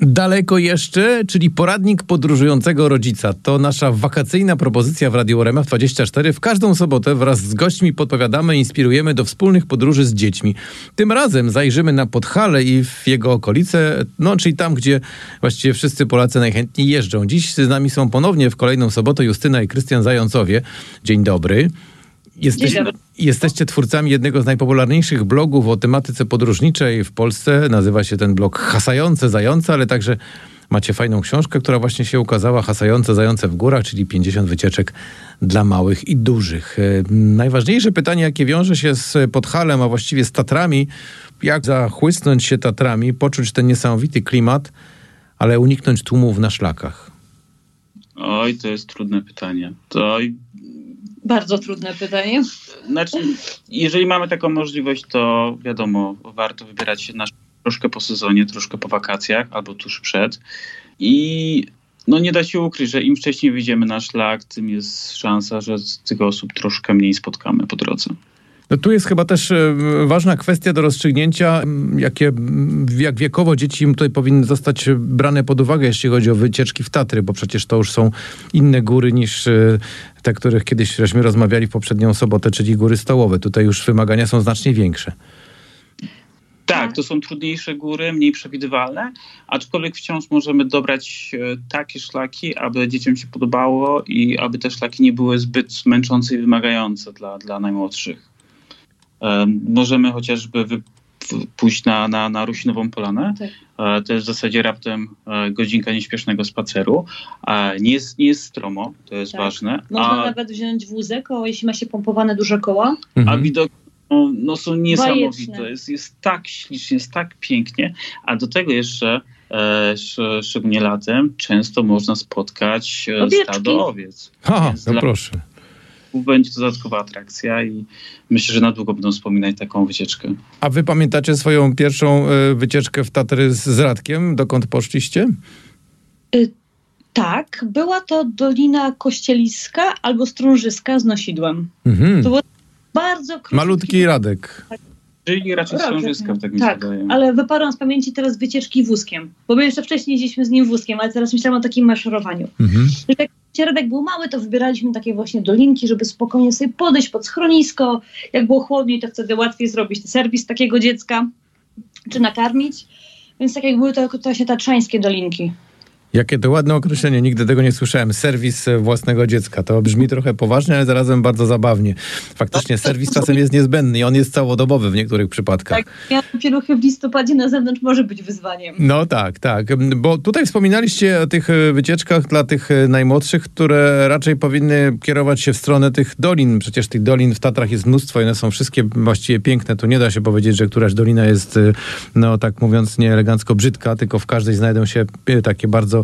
daleko jeszcze, czyli poradnik podróżującego rodzica. To nasza wakacyjna propozycja w Radiu RMF24. W każdą sobotę wraz z gośćmi podpowiadamy, inspirujemy do wspólnych podróży z dziećmi. Tym razem zajrzymy na Podhale i w jego okolice, no czyli tam, gdzie właściwie wszyscy Polacy najchętniej jeżdżą. Dziś z nami są ponownie w kolejną sobotę Justyna i Krystian Zającowie. Dzień dobry. Jesteście twórcami jednego z najpopularniejszych blogów o tematyce podróżniczej w Polsce. Nazywa się ten blog Hasające Zające, ale także macie fajną książkę, która właśnie się ukazała, Hasające Zające w górach, czyli 50 wycieczek dla małych i dużych. Najważniejsze pytanie, jakie wiąże się z Podhalem, a właściwie z Tatrami. Jak zachłysnąć się Tatrami, poczuć ten niesamowity klimat, ale uniknąć tłumów na szlakach? Oj, to jest trudne pytanie. Bardzo trudne pytanie. Znaczy, jeżeli mamy taką możliwość, to wiadomo, warto wybierać się na troszkę po sezonie, troszkę po wakacjach albo tuż przed. I no nie da się ukryć, że im wcześniej wyjdziemy na szlak, tym jest szansa, że z tych osób troszkę mniej spotkamy po drodze. No tu jest chyba też ważna kwestia do rozstrzygnięcia, jak wiekowo dzieci tutaj powinny zostać brane pod uwagę, jeśli chodzi o wycieczki w Tatry, bo przecież to już są inne góry niż te, których kiedyśśmy rozmawiali w poprzednią sobotę, czyli góry stołowe. Tutaj już wymagania są znacznie większe. Tak, to są trudniejsze góry, mniej przewidywalne, aczkolwiek wciąż możemy dobrać takie szlaki, aby dzieciom się podobało i aby te szlaki nie były zbyt męczące i wymagające dla najmłodszych. Możemy chociażby pójść na Rusinową Polanę. Tak. To jest w zasadzie raptem godzinka nieśpiesznego spaceru. Nie jest stromo, to jest tak ważne. Można nawet wziąć wózek, jeśli ma się pompowane duże koła. A widoki są niesamowite. Bajeczne. Jest tak ślicznie, jest tak pięknie. A do tego jeszcze, szczególnie latem, często można spotkać stado owiec. Aha, no proszę. Będzie to dodatkowa atrakcja i myślę, że na długo będą wspominać taką wycieczkę. A wy pamiętacie swoją pierwszą wycieczkę w Tatry z Radkiem? Dokąd poszliście? Tak, była to Dolina Kościeliska albo Strążyska z nosidłem. Mhm. To było bardzo krótki. Malutki Radek. Czyli raczej Strążyska, tak mi się wydaje. Tak, ale wyparłam z pamięci teraz wycieczki wózkiem, bo my jeszcze wcześniej jeździliśmy z nim wózkiem, ale teraz myślałam o takim maszerowaniu. Mhm. Radek był mały, to wybieraliśmy takie właśnie dolinki, żeby spokojnie sobie podejść pod schronisko. Jak było chłodniej, to wtedy łatwiej zrobić serwis takiego dziecka, czy nakarmić. Więc tak jak były to się tatrzańskie dolinki. Jakie to ładne określenie, nigdy tego nie słyszałem. Serwis własnego dziecka. To brzmi trochę poważnie, ale zarazem bardzo zabawnie. Faktycznie serwis czasem jest niezbędny i on jest całodobowy w niektórych przypadkach. Tak, ja pieluchy w listopadzie na zewnątrz może być wyzwaniem. No tak. Bo tutaj wspominaliście o tych wycieczkach dla tych najmłodszych, które raczej powinny kierować się w stronę tych dolin. Przecież tych dolin w Tatrach jest mnóstwo i one są wszystkie właściwie piękne. Tu nie da się powiedzieć, że któraś dolina jest, no tak mówiąc nieelegancko, brzydka, tylko w każdej znajdą się takie bardzo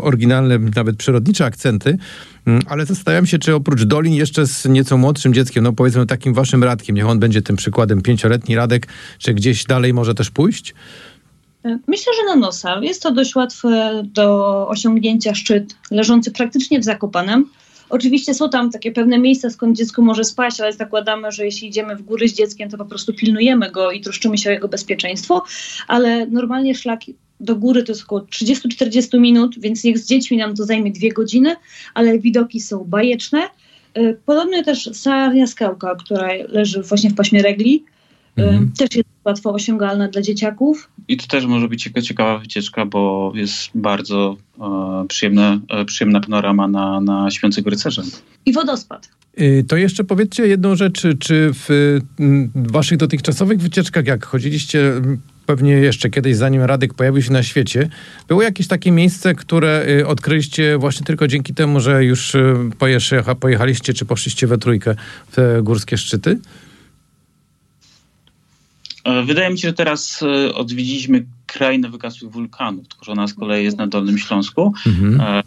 oryginalne, nawet przyrodnicze akcenty, ale zastanawiam się, czy oprócz dolin jeszcze z nieco młodszym dzieckiem, no powiedzmy takim waszym Radkiem, niech on będzie tym przykładem, 5-letni Radek, czy gdzieś dalej może też pójść? Myślę, że na Nosal. Jest to dość łatwe do osiągnięcia szczyt, leżący praktycznie w Zakopanem. Oczywiście są tam takie pewne miejsca, skąd dziecko może spaść, ale zakładamy, że jeśli idziemy w góry z dzieckiem, to po prostu pilnujemy go i troszczymy się o jego bezpieczeństwo, ale normalnie szlak do góry to jest około 30-40 minut, więc niech z dziećmi nam to zajmie 2 godziny, ale widoki są bajeczne. Podobnie też Sarnia Skałka, która leży właśnie w paśmie Regli, też jest łatwo osiągalna dla dzieciaków. I to też może być ciekawa wycieczka, bo jest bardzo przyjemna panorama na Świętego Rycerza. I wodospad. To jeszcze powiedzcie jedną rzecz, czy w waszych dotychczasowych wycieczkach, jak chodziliście pewnie jeszcze kiedyś, zanim Radek pojawił się na świecie, było jakieś takie miejsce, które odkryliście właśnie tylko dzięki temu, że już pojechaliście czy poszliście we trójkę w te górskie szczyty? Wydaje mi się, że teraz odwiedziliśmy krainę wykasłych wulkanów, tylko że ona z kolei jest na Dolnym Śląsku. Mhm.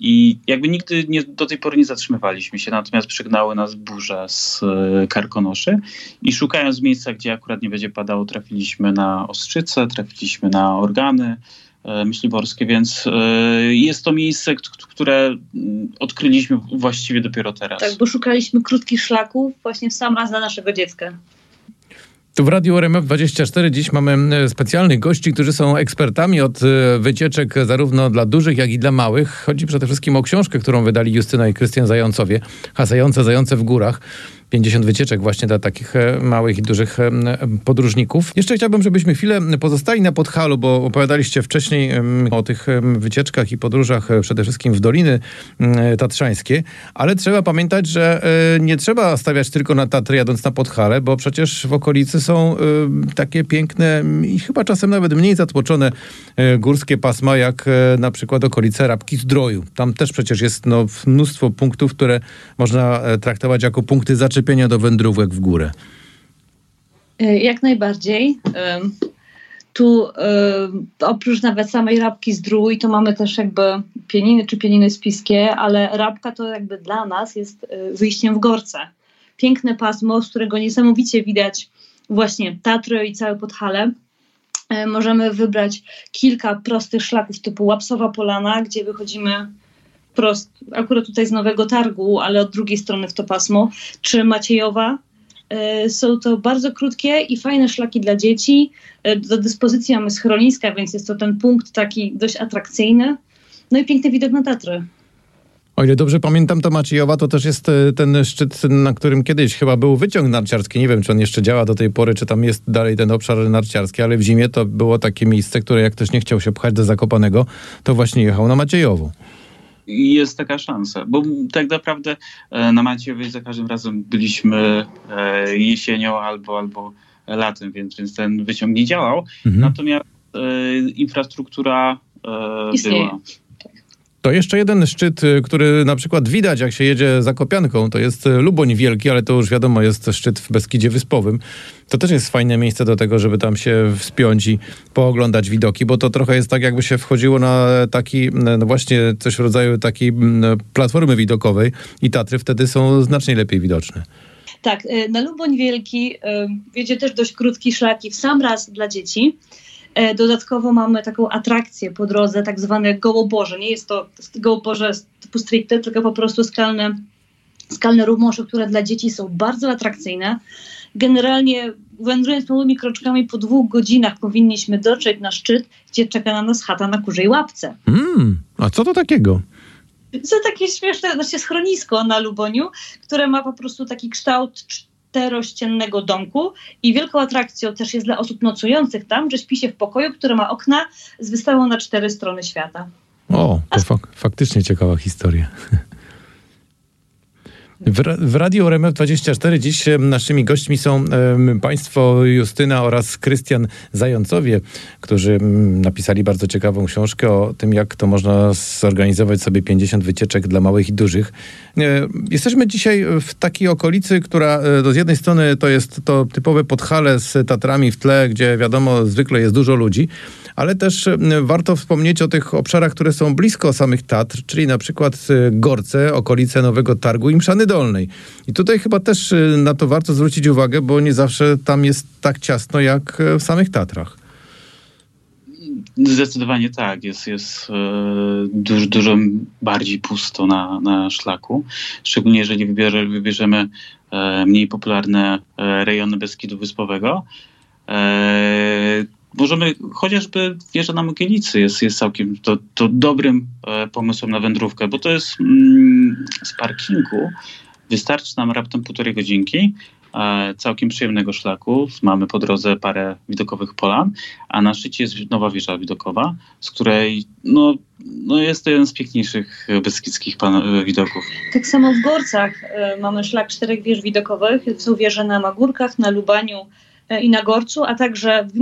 I jakby nigdy do tej pory nie zatrzymywaliśmy się, natomiast przygnały nas burze z Karkonoszy i szukając miejsca, gdzie akurat nie będzie padało, trafiliśmy na ostrzyce, trafiliśmy na organy myśliborskie, więc jest to miejsce, które odkryliśmy właściwie dopiero teraz. Tak, bo szukaliśmy krótkich szlaków właśnie w sam raz dla naszego dziecka. Tu w Radiu RMF24 dziś mamy specjalnych gości, którzy są ekspertami od wycieczek zarówno dla dużych, jak i dla małych. Chodzi przede wszystkim o książkę, którą wydali Justyna i Krystian Zającowie, Hasające Zające w górach. 50 wycieczek właśnie dla takich małych i dużych podróżników. Jeszcze chciałbym, żebyśmy chwilę pozostali na Podhalu, bo opowiadaliście wcześniej o tych wycieczkach i podróżach przede wszystkim w Doliny Tatrzańskie, ale trzeba pamiętać, że nie trzeba stawiać tylko na Tatry jadąc na Podhale, bo przecież w okolicy są takie piękne i chyba czasem nawet mniej zatłoczone górskie pasma, jak na przykład okolice Rabki-Zdroju. Tam też przecież jest mnóstwo punktów, które można traktować jako punkty zaczepienia do wędrówek w górę. Jak najbardziej. Tu oprócz nawet samej Rabki-Zdrój, to mamy też jakby pieniny czy pieniny spiskie, ale Rabka to jakby dla nas jest wyjściem w Gorce. Piękne pasmo, z którego niesamowicie widać właśnie Tatry i całe Podhale. Możemy wybrać kilka prostych szlaków typu Łapsowa Polana, gdzie wychodzimy akurat tutaj z Nowego Targu, ale od drugiej strony w to pasmo, czy Maciejowa. Są to bardzo krótkie i fajne szlaki dla dzieci. Do dyspozycji mamy schroniska, więc jest to ten punkt taki dość atrakcyjny. No i piękny widok na Tatry. O ile dobrze pamiętam, to Maciejowa to też jest ten szczyt, na którym kiedyś chyba był wyciąg narciarski. Nie wiem, czy on jeszcze działa do tej pory, czy tam jest dalej ten obszar narciarski, ale w zimie to było takie miejsce, które jak ktoś nie chciał się pchać do Zakopanego, to właśnie jechał na Maciejową. Jest taka szansa, bo tak naprawdę na Maciejowej za każdym razem byliśmy jesienią albo latem, więc ten wyciąg nie działał. Mhm. Natomiast infrastruktura była. To jeszcze jeden szczyt, który na przykład widać, jak się jedzie Zakopianką, to jest Luboń Wielki, ale to już wiadomo, jest szczyt w Beskidzie Wyspowym. To też jest fajne miejsce do tego, żeby tam się wspiąć i pooglądać widoki, bo to trochę jest tak, jakby się wchodziło na taki, no właśnie coś w rodzaju takiej platformy widokowej i Tatry wtedy są znacznie lepiej widoczne. Tak, na Luboń Wielki jedzie też dość krótki szlak i w sam raz dla dzieci. Dodatkowo mamy taką atrakcję po drodze, tak zwane gołoborze. Nie jest to gołoborze typu stricte, tylko po prostu skalne rumosze, które dla dzieci są bardzo atrakcyjne. Generalnie wędrując małymi kroczkami po 2 godzinach powinniśmy dotrzeć na szczyt, gdzie czeka na nas chata na kurzej łapce. A co to takiego? To takie śmieszne, znaczy schronisko na Luboniu, które ma po prostu taki kształt 4-ściennego domku i wielką atrakcją też jest dla osób nocujących tam, że śpi się w pokoju, który ma okna z wystawą na 4 strony świata. O, to faktycznie ciekawa historia. W Radiu RMF24 dziś naszymi gośćmi są państwo Justyna oraz Krystian Zającowie, którzy napisali bardzo ciekawą książkę o tym, jak to można zorganizować sobie 50 wycieczek dla małych i dużych. Jesteśmy dzisiaj w takiej okolicy, która z jednej strony to jest to typowe Podhale z Tatrami w tle, gdzie wiadomo zwykle jest dużo ludzi, ale też warto wspomnieć o tych obszarach, które są blisko samych Tatr, czyli na przykład Gorce, okolice Nowego Targu i Mszany Dolnej. I tutaj chyba też na to warto zwrócić uwagę, bo nie zawsze tam jest tak ciasno jak w samych Tatrach. Zdecydowanie tak. Jest dużo bardziej pusto na szlaku. Szczególnie jeżeli wybierzemy mniej popularne rejony Beskidu Wyspowego. Możemy, chociażby wieża na Mogielicy jest całkiem to dobrym pomysłem na wędrówkę, bo to jest z parkingu. Wystarczy nam raptem 1,5 godzinki całkiem przyjemnego szlaku. Mamy po drodze parę widokowych polan, a na szczycie jest nowa wieża widokowa, z której jest to jeden z piękniejszych beskidzkich widoków. Tak samo w Gorcach mamy szlak 4 wież widokowych. Są wieże na Magórkach, na Lubaniu i na Gorcu, a także w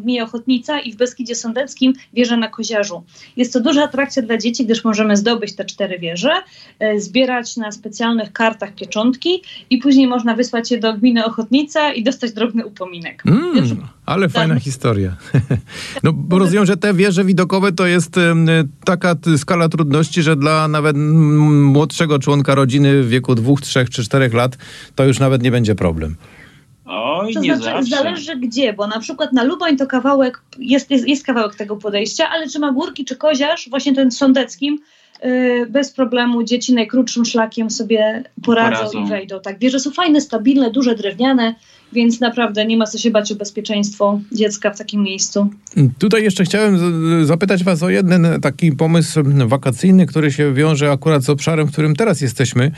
gminie Ochotnica i w Beskidzie Sądeckim wieża na Koziarzu. Jest to duża atrakcja dla dzieci, gdyż możemy zdobyć te 4 wieże, zbierać na specjalnych kartach pieczątki i później można wysłać je do gminy Ochotnica i dostać drobny upominek. Ale fajna historia. No, bo rozumiem, że te wieże widokowe to jest taka skala trudności, że dla nawet młodszego członka rodziny w wieku 2, 3 czy 4 lat to już nawet nie będzie problem. Oj, to nie znaczy, zależy gdzie, bo na przykład na Lubań to kawałek, jest kawałek tego podejścia, ale czy Magórki, czy Koziarz, właśnie ten sądeckim, bez problemu dzieci najkrótszym szlakiem sobie poradzą i wejdą. Tak, wieże są fajne, stabilne, duże, drewniane, więc naprawdę nie ma co się bać o bezpieczeństwo dziecka w takim miejscu. Tutaj jeszcze chciałem zapytać was o jeden taki pomysł wakacyjny, który się wiąże akurat z obszarem, w którym teraz jesteśmy.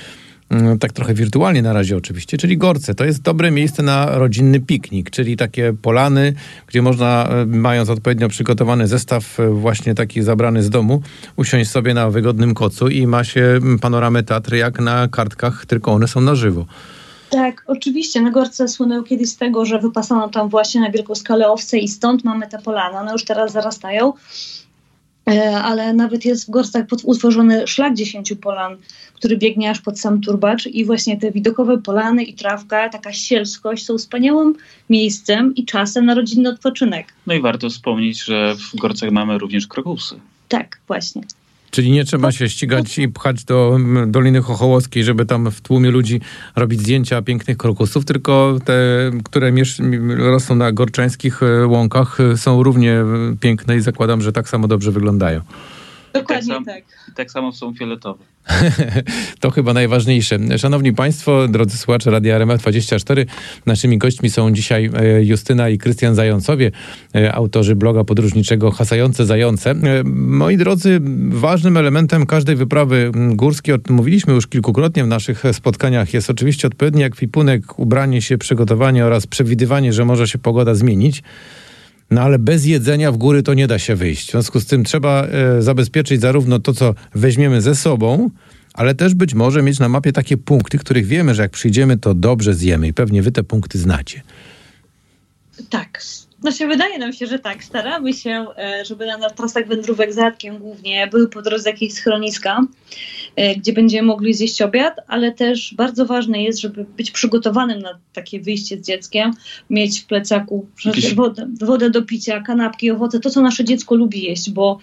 Tak trochę wirtualnie na razie oczywiście, czyli Gorce. To jest dobre miejsce na rodzinny piknik, czyli takie polany, gdzie można, mając odpowiednio przygotowany zestaw właśnie taki zabrany z domu, usiąść sobie na wygodnym kocu i ma się panoramę Tatry jak na kartkach, tylko one są na żywo. Tak, oczywiście. No Gorce słynęły kiedyś z tego, że wypasano tam właśnie na wielką skalę owce i stąd mamy te polana. One już teraz zarastają. Ale nawet jest w Gorcach utworzony szlak 10 polan, który biegnie aż pod sam Turbacz i właśnie te widokowe polany i trawka, taka sielskość są wspaniałym miejscem i czasem na rodzinny odpoczynek. No i warto wspomnieć, że w Gorcach mamy również krokusy. Tak, właśnie. Czyli nie trzeba się ścigać i pchać do Doliny Chochołowskiej, żeby tam w tłumie ludzi robić zdjęcia pięknych krokusów, tylko te, które rosną na gorczańskich łąkach, są równie piękne i zakładam, że tak samo dobrze wyglądają. Dokładnie tak. Tak samo są fioletowe. To chyba najważniejsze. Szanowni Państwo, drodzy słuchacze Radia RMF24, naszymi gośćmi są dzisiaj Justyna i Krystian Zającowie, autorzy bloga podróżniczego Hasające Zające. Moi drodzy, ważnym elementem każdej wyprawy górskiej, o tym mówiliśmy już kilkukrotnie w naszych spotkaniach, jest oczywiście odpowiedni ekwipunek, ubranie się, przygotowanie oraz przewidywanie, że może się pogoda zmienić. No ale bez jedzenia w góry to nie da się wyjść. W związku z tym trzeba zabezpieczyć zarówno to, co weźmiemy ze sobą, ale też być może mieć na mapie takie punkty, których wiemy, że jak przyjdziemy, to dobrze zjemy i pewnie wy te punkty znacie. Tak. No się wydaje nam się, że tak. Staramy się, żeby na trasach wędrówek z Radkiem głównie były po drodze jakieś schroniska, gdzie będziemy mogli zjeść obiad, ale też bardzo ważne jest, żeby być przygotowanym na takie wyjście z dzieckiem, mieć w plecaku wodę do picia, kanapki, owoce, to co nasze dziecko lubi jeść, bo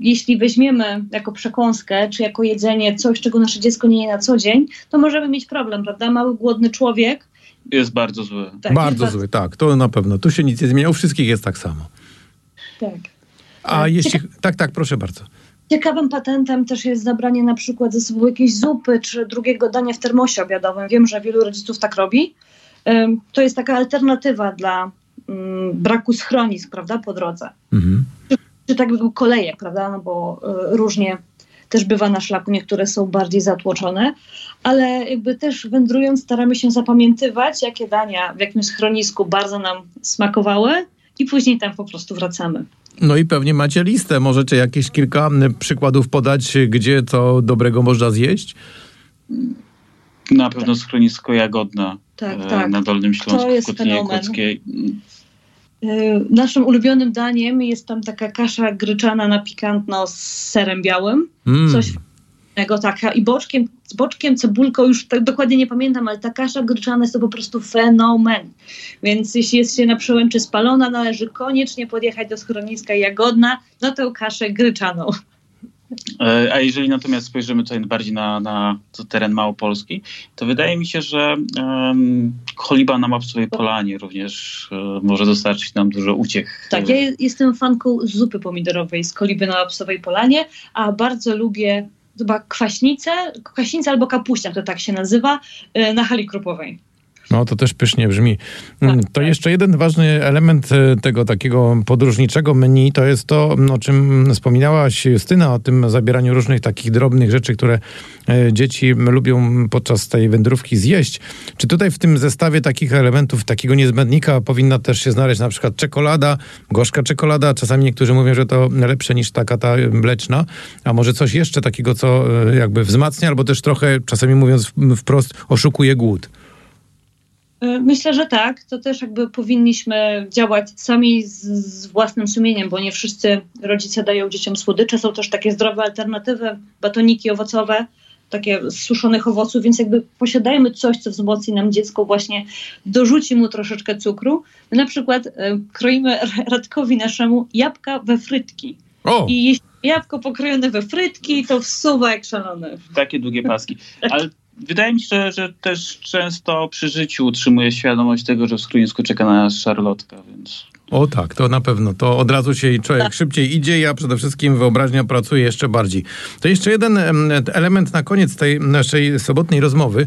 jeśli weźmiemy jako przekąskę czy jako jedzenie coś, czego nasze dziecko nie je na co dzień, to możemy mieć problem, prawda? Mały, głodny człowiek jest bardzo zły. Tak, bardzo zły, tak. To na pewno. Tu się nic nie zmienia. U wszystkich jest tak samo. Tak. A jeśli... Tak, proszę bardzo. Ciekawym patentem też jest zabranie na przykład ze sobą jakiejś zupy czy drugiego dania w termosie obiadowym. Wiem, że wielu rodziców tak robi. To jest taka alternatywa dla braku schronisk, prawda, po drodze. Mhm. Czy tak by był kolejek, prawda, no bo różnie też bywa na szlaku, niektóre są bardziej zatłoczone, ale jakby też wędrując staramy się zapamiętywać, jakie dania w jakimś schronisku bardzo nam smakowały i później tam po prostu wracamy. No i pewnie macie listę, możecie jakieś kilka przykładów podać, gdzie to dobrego można zjeść? Na pewno tak. Schronisko Jagodna tak. na Dolnym Śląsku, w Kutnie Kłodzkiej. Naszym ulubionym daniem jest tam taka kasza gryczana na pikantno z serem białym. Coś fajnego, tak. I z boczkiem, cebulką, już tak dokładnie nie pamiętam, ale ta kasza gryczana jest to po prostu fenomen. Więc jeśli jest się na Przełęczy Spalona, należy koniecznie podjechać do schroniska Jagodna na tę kaszę gryczaną. A jeżeli natomiast spojrzymy tutaj bardziej na teren małopolski, to wydaje mi się, że choliba na Mopsowej Polanie również może dostarczyć nam dużo uciech. Tak, ja jestem fanką zupy pomidorowej z choliby na Mopsowej Polanie, a bardzo lubię chyba kwaśnicę albo kapuśniak, to tak się nazywa, na hali Krupowej. No to też pysznie brzmi. To jeszcze jeden ważny element tego takiego podróżniczego menu, to jest to, o czym wspominałaś Justyna, o tym zabieraniu różnych takich drobnych rzeczy, które dzieci lubią podczas tej wędrówki zjeść. Czy tutaj w tym zestawie takich elementów, takiego niezbędnika powinna też się znaleźć na przykład czekolada, gorzka czekolada, czasami niektórzy mówią, że to lepsze niż taka ta mleczna, a może coś jeszcze takiego, co jakby wzmacnia, albo też trochę, czasami mówiąc wprost, oszukuje głód? Myślę, że tak. To też jakby powinniśmy działać sami z własnym sumieniem, bo nie wszyscy rodzice dają dzieciom słodycze. Są też takie zdrowe alternatywy, batoniki owocowe, takie z suszonych owoców, więc jakby posiadajmy coś, co wzmocni nam dziecko, właśnie dorzuci mu troszeczkę cukru. My na przykład kroimy Radkowi naszemu jabłka we frytki. O! I jeśli jabłko pokrojone we frytki, to wsuwa jak szalony. Takie długie paski. Ale wydaje mi się, że też często przy życiu utrzymuje świadomość tego, że w schronisku czeka na nas szarlotka, więc... O tak, to na pewno. To od razu się człowiek szybciej idzie, a przede wszystkim wyobraźnia pracuje jeszcze bardziej. To jeszcze jeden element na koniec tej naszej sobotniej rozmowy.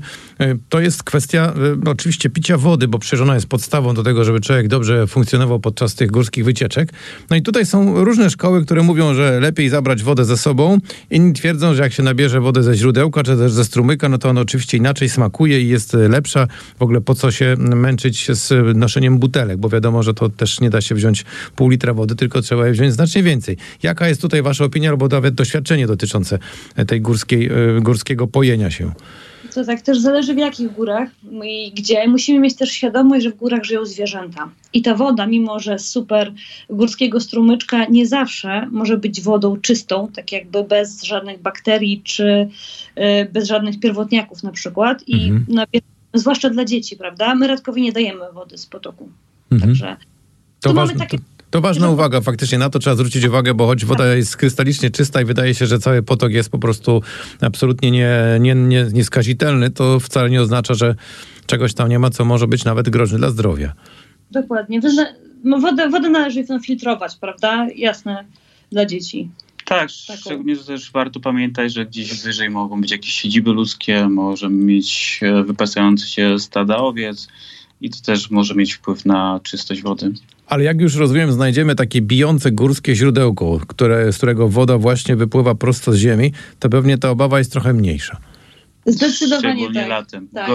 To jest kwestia oczywiście picia wody, bo przecież ona jest podstawą do tego, żeby człowiek dobrze funkcjonował podczas tych górskich wycieczek. No i tutaj są różne szkoły, które mówią, że lepiej zabrać wodę ze sobą. Inni twierdzą, że jak się nabierze wodę ze źródełka, czy też ze strumyka, no to ona oczywiście inaczej smakuje i jest lepsza. W ogóle po co się męczyć z noszeniem butelek, bo wiadomo, że to też nie da się wziąć pół litra wody, tylko trzeba je wziąć znacznie więcej. Jaka jest tutaj wasza opinia, albo nawet doświadczenie dotyczące tej górskiego pojenia się? To tak też zależy, w jakich górach i gdzie. Musimy mieć też świadomość, że w górach żyją zwierzęta. I ta woda, mimo że z super górskiego strumyczka, nie zawsze może być wodą czystą, tak jakby bez żadnych bakterii, czy bez żadnych pierwotniaków na przykład. I zwłaszcza dla dzieci, prawda? My Radkowi nie dajemy wody z potoku. Także to ważna uwaga, faktycznie na to trzeba zwrócić uwagę, bo choć woda jest krystalicznie czysta i wydaje się, że cały potok jest po prostu absolutnie nieskazitelny, to wcale nie oznacza, że czegoś tam nie ma, co może być nawet groźne dla zdrowia. Dokładnie. Wodę należy filtrować, prawda? Jasne, dla dzieci. Tak, szczególnie, że też warto pamiętać, że gdzieś wyżej mogą być jakieś siedziby ludzkie, możemy mieć wypasające się stada owiec, i to też może mieć wpływ na czystość wody. Ale jak już rozumiem, znajdziemy takie bijące górskie źródełko, z którego woda właśnie wypływa prosto z ziemi, to pewnie ta obawa jest trochę mniejsza. Zdecydowanie szczególnie tak. Latem, tak.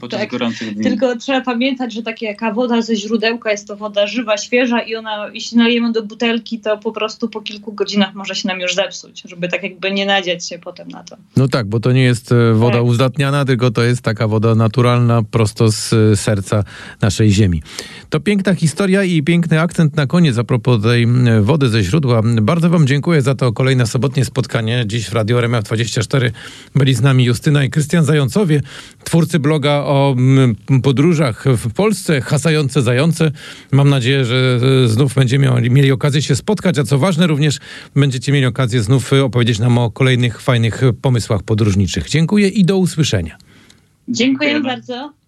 Podczas gorących dni. Tylko trzeba pamiętać, że taka jaka woda ze źródełka jest to woda żywa, świeża i ona, jeśli nalejemy do butelki, to po prostu po kilku godzinach może się nam już zepsuć, żeby tak jakby nie nadziać się potem na to. No tak, bo to nie jest woda uzdatniana, tylko to jest taka woda naturalna, prosto z serca naszej ziemi. To piękna historia i piękny akcent na koniec a propos tej wody ze źródła. Bardzo wam dziękuję za to kolejne sobotnie spotkanie. Dziś w Radio RMF24 byli z nami Justyna i Krystian Zającowie, twórcy bloga o podróżach w Polsce, Hasające Zające. Mam nadzieję, że znów będziemy mieli okazję się spotkać, a co ważne, również będziecie mieli okazję znów opowiedzieć nam o kolejnych fajnych pomysłach podróżniczych. Dziękuję i do usłyszenia. Dziękuję bardzo.